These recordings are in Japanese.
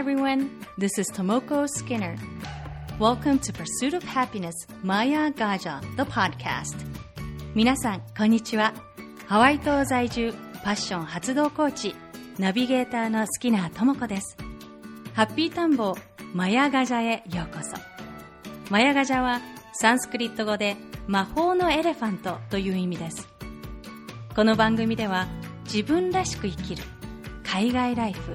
everyone. This is Tomoko Skinner. Welcome to Pursuit of Happiness, Maya Gaja, the podcast. 皆さん、こんにちは。ハワイ島在住、パッション発動コーチ、ナビゲーターのスキナートモコです。ハッピー田んぼ、Maya Gaja へようこそ。Maya Gaja はサンスクリット語で魔法のエレファントという意味です。この番組では、自分らしく生きる、海外ライフ、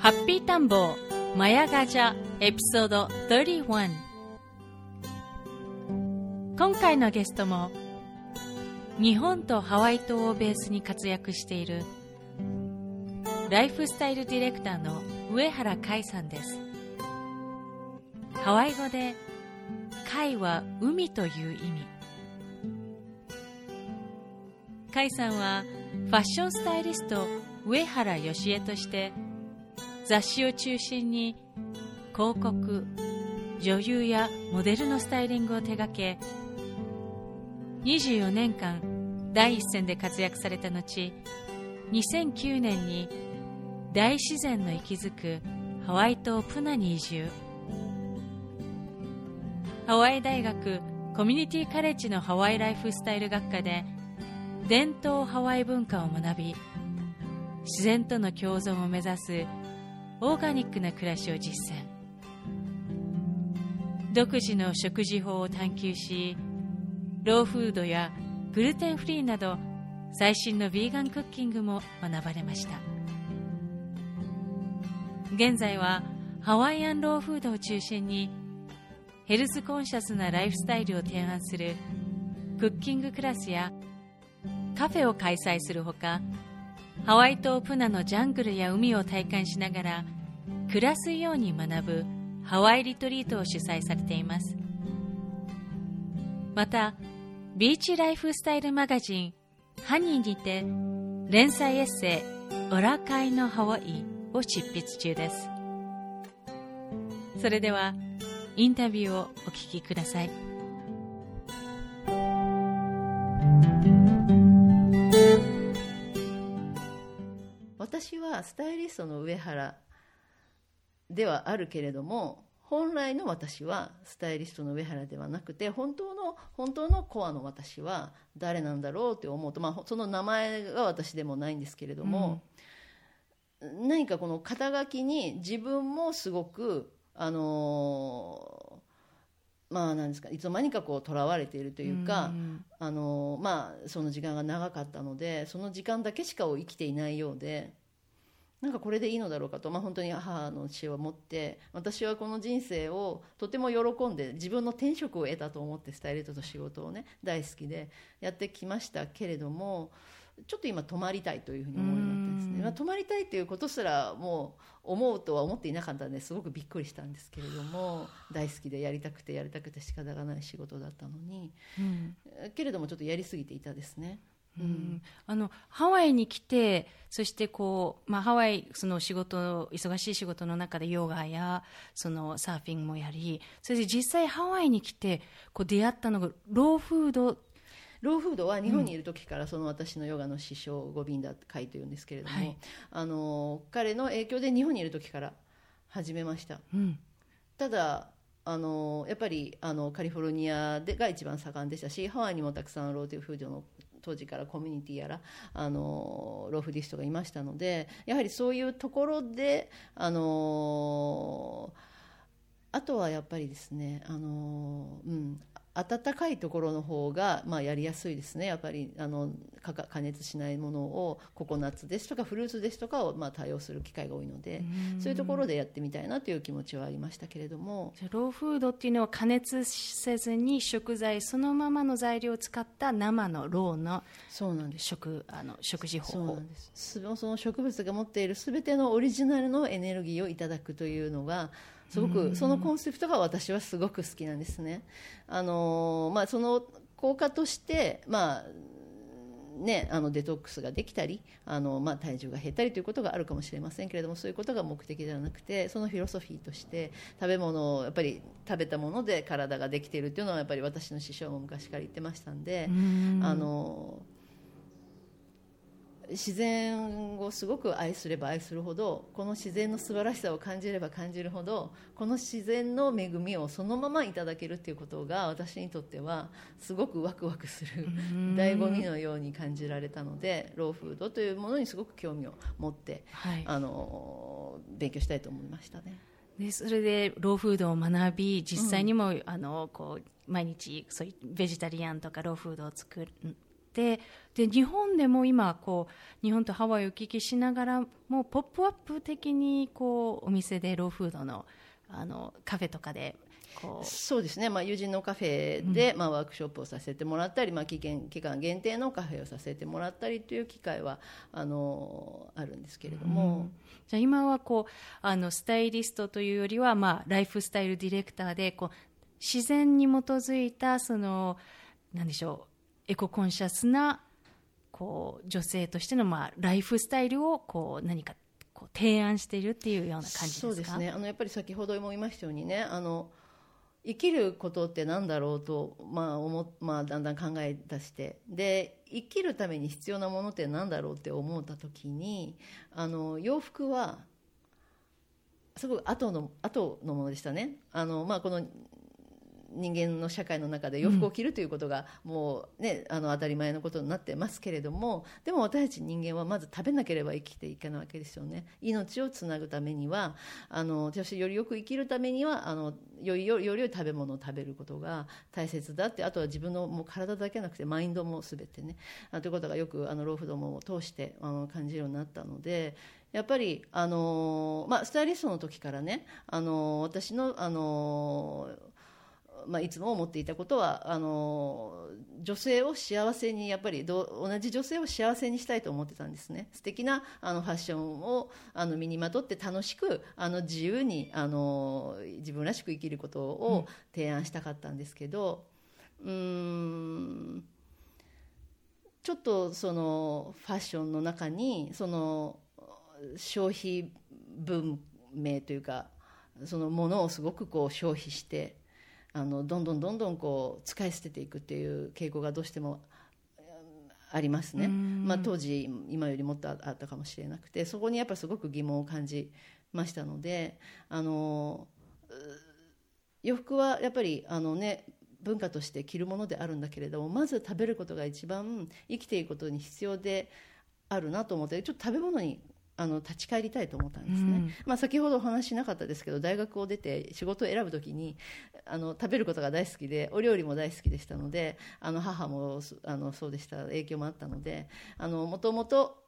ハッピー田んぼマヤガジャエピソード31。今回のゲストも日本とハワイ島をベースに活躍しているライフスタイルディレクターの上原海さんです。ハワイ語で海は海という意味。海さんはファッションスタイリスト上原芳恵として雑誌を中心に広告、女優やモデルのスタイリングを手掛け、24年間第一線で活躍された後、2009年に大自然の息づくハワイ島プナに移住。ハワイ大学コミュニティカレッジのハワイライフスタイル学科で伝統ハワイ文化を学び、自然との共存を目指すオーガニックな暮らしを実践。独自の食事法を探求し、ローフードやグルテンフリーなど最新のヴィーガンクッキングも学ばれました。現在はハワイアンローフードを中心にヘルスコンシャスなライフスタイルを提案するクッキングクラスやカフェを開催するほか、ハワイ島プナのジャングルや海を体感しながら暮らすように学ぶハワイリトリートを主催されています。また、ビーチライフスタイルマガジンハニーにて連載エッセイオラカイのハワイを執筆中です。それではインタビューをお聞きください。私はスタイリストの上原ではあるけれども、本来の私はスタイリストの上原ではなくて、本当のコアの私は誰なんだろうって思うと、その名前が私でもないんですけれども、何かこの肩書きに自分もすごくなんですか、いつの間にかとらわれているというか、その時間が長かったので、その時間だけしかを生きていないようで、なんかこれでいいのだろうかと、本当に母の血を持って、私はこの人生をとても喜んで、自分の天職を得たと思ってスタイリストと仕事をね、大好きでやってきましたけれども、ちょっと今止まりたいというふうに思うようになってですね、止まりたいということすらもう思うとは思っていなかったので、すごくびっくりしたんですけれども、大好きでやりたくて仕方がない仕事だったのに、けれどもちょっとやりすぎていたですね。ハワイに来て、そしてハワイ、その仕事、忙しい仕事の中でヨガやそのサーフィンもやり、そして実際ハワイに来て出会ったのがローフードは日本にいる時から、その私のヨガの師匠、ゴビンダ会というんですけれども、彼の影響で日本にいる時から始めました。ただやっぱりカリフォルニアが一番盛んでしたし、ハワイにもたくさんローフードの当時からコミュニティやらローフーディストがいましたので、やはりそういうところであとはやっぱりですね暖かいところの方が、まあ、やりやすいですね。やっぱり加熱しないものをココナッツですとかフルーツですとかを、まあ、対応する機会が多いので、そういうところでやってみたいなという気持ちはありましたけれども、じゃあローフードっていうのは加熱せずに食材そのままの材料を使った生のローの食事方法。そうなんです。その植物が持っている全てのオリジナルのエネルギーをいただくというのがすごく、そのコンセプトが私はすごく好きなんですね。まあ、その効果として、まあね、デトックスができたりまあ、体重が減ったりということがあるかもしれませんけれども、そういうことが目的ではなくて、そのフィロソフィーとして食べ物をやっぱり食べたもので体ができているというのはやっぱり私の師匠も昔から言ってましたんで、自然をすごく愛すれば愛するほど、この自然の素晴らしさを感じれば感じるほど、この自然の恵みをそのままいただけるということが私にとってはすごくワクワクする醍醐味のように感じられたので、ローフードというものにすごく興味を持って、はい、勉強したいと思いましたね。でそれでローフードを学び、実際にも、こう毎日そういうベジタリアンとかローフードを作る。で日本でも今こう日本とハワイを行き来しながらもポップアップ的にこうお店でローフードの、カフェとかでこうそうですね、まあ、友人のカフェで、まあ、ワークショップをさせてもらったり、まあ、期間限定のカフェをさせてもらったりという機会はあるんですけれども、じゃあ今はこうスタイリストというよりは、まあ、ライフスタイルディレクターでこう自然に基づいたその何でしょうエココンシャスなこう女性としての、まあ、ライフスタイルをこう何かこう提案しているっていうような感じですか？そうですね。やっぱり先ほども言いましたようにね、生きることってなんだろうと、まあまあ、だんだん考え出してで生きるために必要なものってなんだろうって思った時に洋服はすごく後のものでしたね。まあこの人間の社会の中で洋服を着るということがもう、ね、当たり前のことになってますけれども、でも私たち人間はまず食べなければ生きていけないわけですよね。命をつなぐためにはよりよく生きるためにはより良い食べ物を食べることが大切だって、あとは自分のもう体だけじゃなくてマインドも全てねということがよくローフードも通して感じるようになったので、やっぱりまあ、スタイリストの時からね私のまあ、いつも思っていたことは女性を幸せにやっぱり同じ女性を幸せにしたいと思ってたんですね。素敵なファッションを身にまとって楽しく自由に自分らしく生きることを提案したかったんですけど、ちょっとそのファッションの中にその消費文明というかそのものをすごくこう消費してどんどんこう使い捨てていくっていう傾向がどうしてもありますね。まあ、当時今よりもっとあったかもしれなくて、そこにやっぱりすごく疑問を感じましたので洋服はやっぱりね文化として着るものであるんだけれども、まず食べることが一番生きていくことに必要であるなと思って、ちょっと食べ物に立ち返りたいと思ったんですね。まあ、先ほどお話しなかったですけど、大学を出て仕事を選ぶときに食べることが大好きでお料理も大好きでしたので母もそうでした。影響もあったのでもともと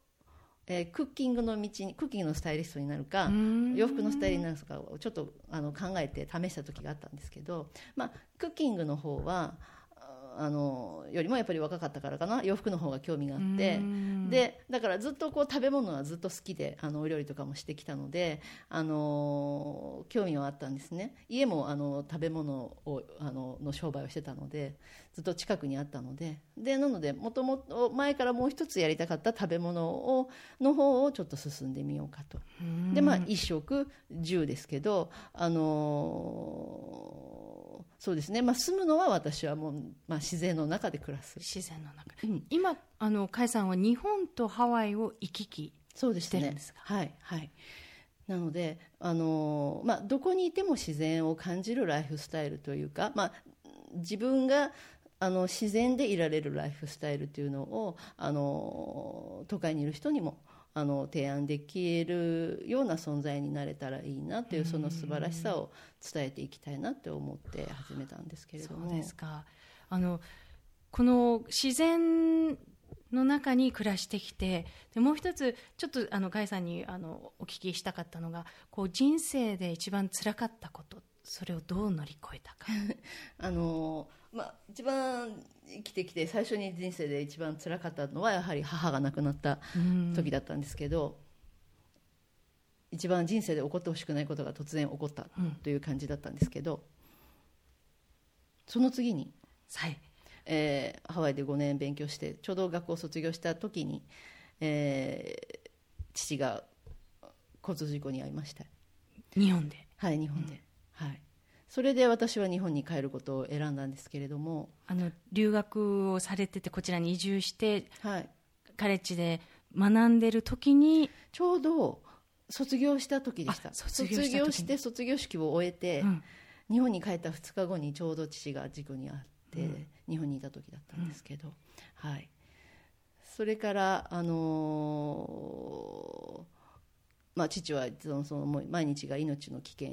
クッキングの道にクッキングのスタイリストになるか洋服のスタイリストになるかをちょっと考えて試した時があったんですけど、まあ、クッキングの方はよりもやっぱり若かったからかな、洋服の方が興味があって、でだからずっとこう食べ物はずっと好きでお料理とかもしてきたので興味はあったんですね。家も食べ物をの商売をしてたのでずっと近くにあったので、なのでもともと前からもう一つやりたかった食べ物の方をちょっと進んでみようかと。でまあ1食10ですけどそうですね、まあ、住むのは私はもう、まあ、自然の中で暮らす。自然の中、今カイさんは日本とハワイを行き来してるんですか？そうですね、はいはい、なのでまあ、どこにいても自然を感じるライフスタイルというか、まあ、自分が自然でいられるライフスタイルというのを都会にいる人にも提案できるような存在になれたらいいなという、その素晴らしさを伝えていきたいなと思って始めたんですけれども。そうですか。この自然の中に暮らしてきて、でもう一つちょっとガイさんにお聞きしたかったのが、こう人生で一番辛かったこと、それをどう乗り越えたか一番生きてきて最初に人生で一番辛かったのはやはり母が亡くなった時だったんですけど、一番人生で起こってほしくないことが突然起こったという感じだったんですけど、その次に、ハワイで5年勉強して、ちょうど学校を卒業した時に、父が交通事故に遭いました。日本で、日本で、それで私は日本に帰ることを選んだんですけれども、留学をされててこちらに移住して、カレッジで学んでる時に、ちょうど卒業した時でした。卒業して卒業式を終えて、日本に帰った2日後にちょうど父が事故に遭って、日本にいた時だったんですけど、それから父はもう毎日が命の危険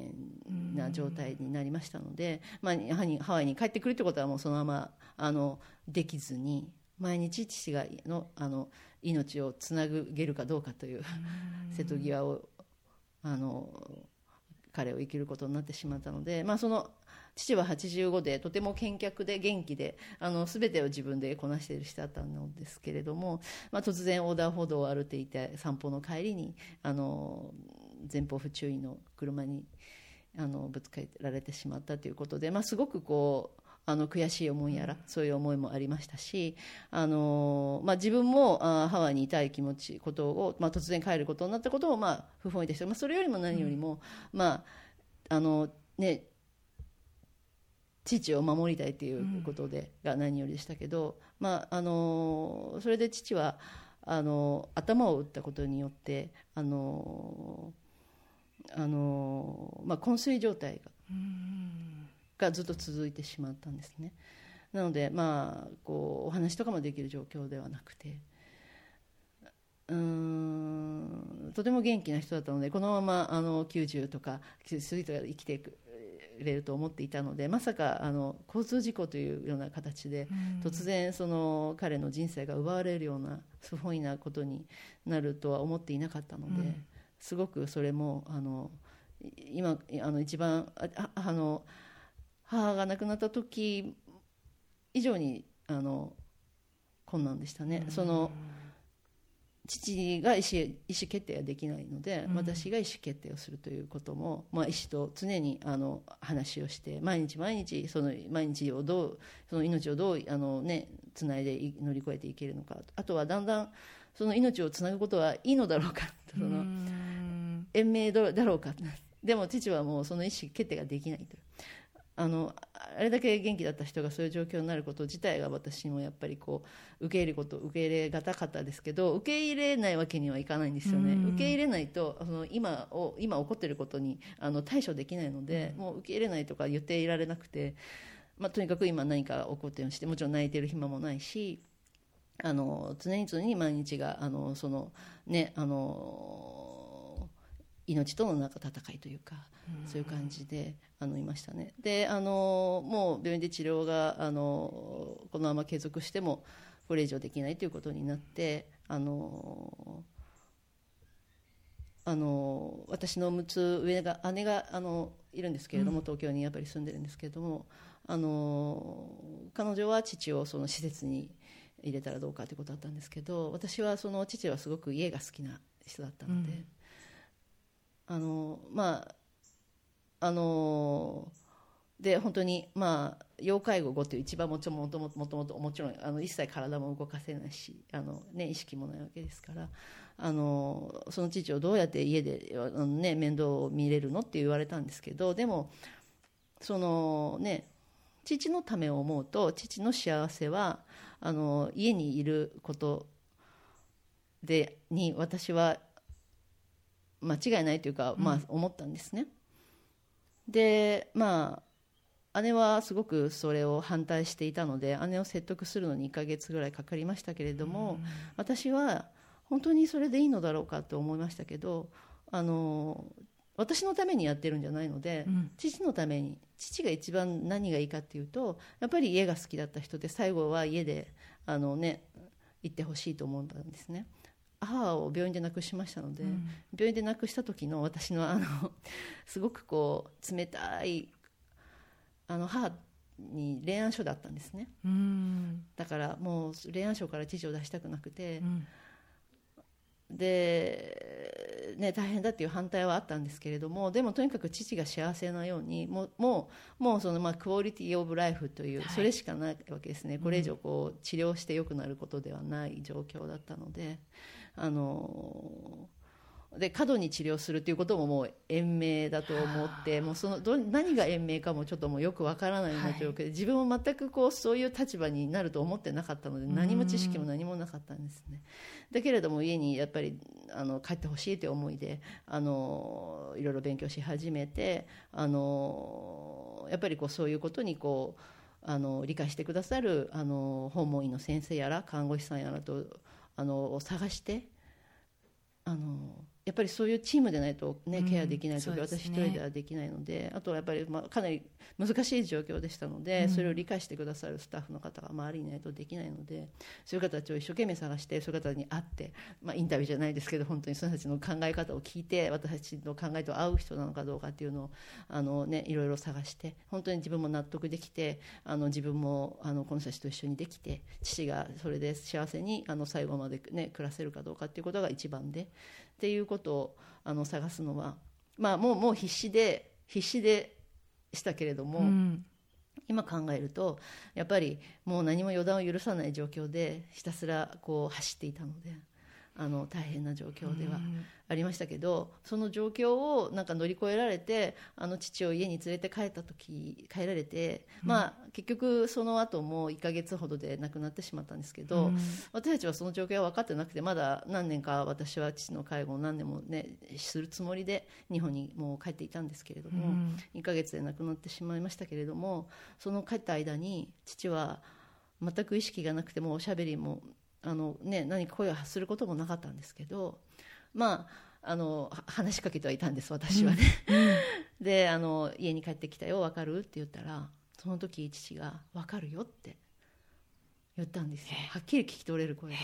な状態になりましたので、ハワイに帰ってくるってことはもうそのままできずに、毎日父が命をつなげるかどうかという瀬戸際を彼を生きることになってしまったので、その父は85でとても健脚で元気で、全てを自分でこなしている人だったんですけれども、突然横断歩道を歩いていて、散歩の帰りに前方不注意の車にぶつかられてしまったということで、すごくこう悔しい思いやらそういう思いもありましたし、自分もハワイにいたいことを、突然帰ることになったことを、不本意でした。それよりも何よりも、父を守りたいということで、が何よりでしたけど、それで父は頭を打ったことによって昏睡状態がずっと続いてしまったんですね。なので、こうお話とかもできる状況ではなくて、とても元気な人だったので、このまま90とか90過ぎとか生きていくれると思っていたので、まさか交通事故というような形で突然彼の人生が奪われるような不本意なことになるとは思っていなかったので、すごくそれも今一番母が亡くなった時以上に困難でしたね。父が意思決定はできないので、私が意思決定をするということも、医師と常に話をして、毎日をどう命をどうつないで乗り越えていけるのか、あとはだんだん命をつなぐことはいいのだろうか、延命だろうかでも父はもう意思決定ができないという、あれだけ元気だった人がそういう状況になること自体が、私もやっぱりこう受け入れがたかったですけど、受け入れないわけにはいかないんですよね。受け入れないと今起こっていることに対処できないので、もう受け入れないとか言っていられなくて、とにかく今何か起こっているして、もちろん泣いている暇もないし、常に毎日が命との戦いというか、そういう感じでいましたね。でもう病院で治療がこのまま継続してもこれ以上できないということになって、私の6つ上が姉がいるんですけれども、東京にやっぱり住んでるんですけれども、彼女は父を施設に入れたらどうかということだったんですけど、私は父はすごく家が好きな人だったので、で本当に、要介護5という一番もちろん一切体も動かせないし、意識もないわけですから、その父をどうやって家で、面倒を見れるのって言われたんですけど、でも父のためを思うと、父の幸せは家にいることに私は間違いないというか、思ったんですね。で姉はすごくそれを反対していたので、姉を説得するのに1ヶ月ぐらいかかりましたけれども、私は本当にそれでいいのだろうかと思いましたけど、私のためにやってるんじゃないので、うん、父のために、父が一番何がいいかっていうとやっぱり家が好きだった人で、最後は家で行ってほしいと思うんですね。母を病院で亡くしましたので、うん、病院で亡くした時の私のすごくこう冷たい母に恋愛症だったんですね。うん、だからもう恋愛症から父を出したくなくて、うん、で、ね、大変だっていう反対はあったんですけれども、でもとにかく父が幸せなようにもうそのクオリティオブライフという、はい、それしかないわけですね。これ以上こう治療して良くなることではない状況だったので、で過度に治療するということももう延命だと思って、もう何が延命かもちょっともうよくわからないような状況で、自分も全くこうそういう立場になると思ってなかったので、何も知識も何もなかったんですね。だけれども家にやっぱり帰ってほしいという思いでいろいろ勉強し始めて、やっぱりこうそういうことにこう理解してくださる訪問医の先生やら看護師さんやらとを探して、やっぱりそういうチームでないと、ね、ケアできないとき、私一人ではできないので、あとはやっぱり、かなり難しい状況でしたので、うん、それを理解してくださるスタッフの方が周りにいないとできないので、そういう方たちを一生懸命探して、そういう方に会って、インタビューじゃないですけど、本当にその人たちの考え方を聞いて、私たちの考えと合う人なのかどうかっていうのをいろいろ探して、本当に自分も納得できて、自分もこの人たちと一緒にできて、父がそれで幸せに最後まで、ね、暮らせるかどうかっていうことが一番でっていうことを探すのは、もう必死でしたけれども、うん、今考えるとやっぱりもう何も予断を許さない状況でひたすらこう走っていたので、大変な状況ではありましたけど、うん、その状況をなんか乗り越えられて、父を家に連れて帰られて、うん、結局その後も1ヶ月ほどで亡くなってしまったんですけど、うん、私たちはその状況は分かってなくて、まだ何年か私は父の介護を何年も、ね、するつもりで日本にもう帰っていたんですけれども、うん、1ヶ月で亡くなってしまいましたけれども、その帰った間に父は全く意識がなくて、もうおしゃべりも何か声を発することもなかったんですけど、話しかけてはいたんです、私はね、うん、で家に帰ってきたよ、分かるって言ったら、その時父が分かるよって言ったんですよ。はっきり聞き取れる声で、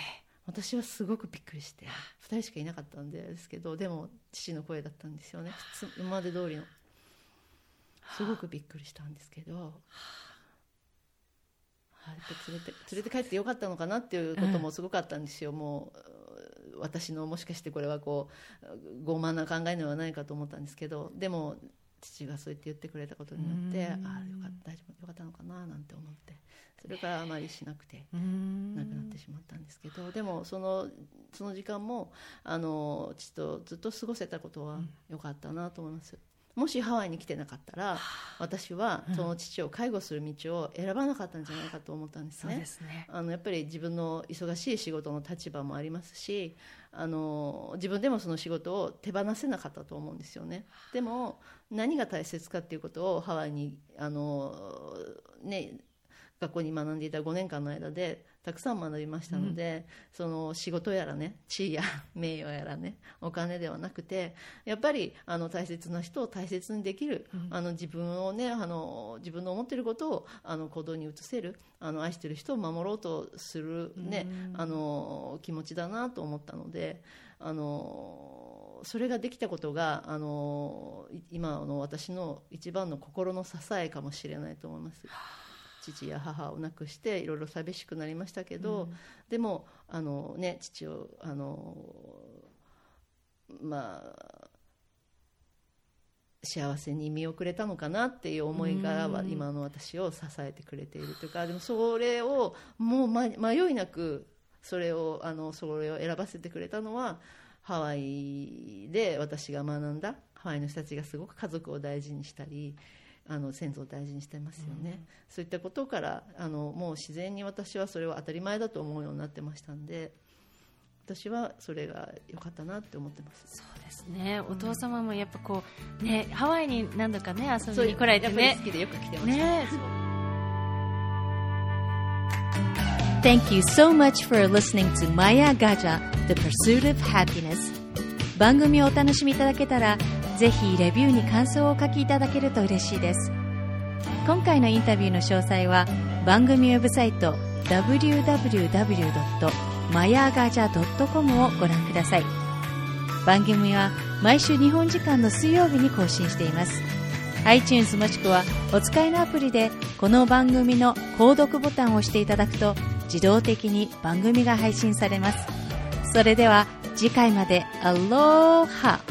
私はすごくびっくりして、2人しかいなかったんですけど、でも父の声だったんですよね、今まで通りの。すごくびっくりしたんですけど、連れて帰ってよかったのかなっていうこともすごかったんですよ、うん、もう私のもしかしてこれはこう傲慢な考えではないかと思ったんですけど、でも父がそうやって言ってくれたことによって、大丈夫よかったのかななんて思って、それからあまりしなくて亡くなってしまったんですけど、でもその時間も父とずっと過ごせたことはよかったなと思います。もしハワイに来てなかったら、私はその父を介護する道を選ばなかったんじゃないかと思ったんですね。そうですね。やっぱり自分の忙しい仕事の立場もありますし、自分でもその仕事を手放せなかったと思うんですよね。でも何が大切かっていうことをハワイに学校に学んでいた5年間の間でたくさん学びましたので、うん、その仕事やらね、地位や名誉やらね、お金ではなくて、やっぱり大切な人を大切にできる、うん、自分をね、自分の思っていることを行動に移せる、愛している人を守ろうとする、ね、うん、気持ちだなと思ったので、それができたことが今の私の一番の心の支えかもしれないと思います。父や母を亡くしていろいろ寂しくなりましたけど、うん、でも父を幸せに見送れたのかなっていう思いが今の私を支えてくれているというか、でもそれをもう迷いなくそれを選ばせてくれたのは、ハワイで私が学んだ、ハワイの人たちがすごく家族を大事にしたり、先祖を大事にしてますよね、うん、そういったことからもう自然に私はそれを当たり前だと思うようになってましたんで、私はそれが良かったなって思ってます。そうですね、お父様もやっぱこう、ね、ハワイに何度か、ね、遊びに来られて、ね、やっぱり好きでよく来てましたね。Thank you so much for listening to Maya Gaja, The Pursuit of Happiness. 番組をお楽しみいただけたらぜひレビューに感想をお書きいただけると嬉しいです。今回のインタビューの詳細は番組ウェブサイト www.mayagaja.com をご覧ください。番組は毎週日本時間の水曜日に更新しています。 iTunes もしくはお使いのアプリでこの番組の購読ボタンを押していただくと自動的に番組が配信されます。それでは次回までアロハ。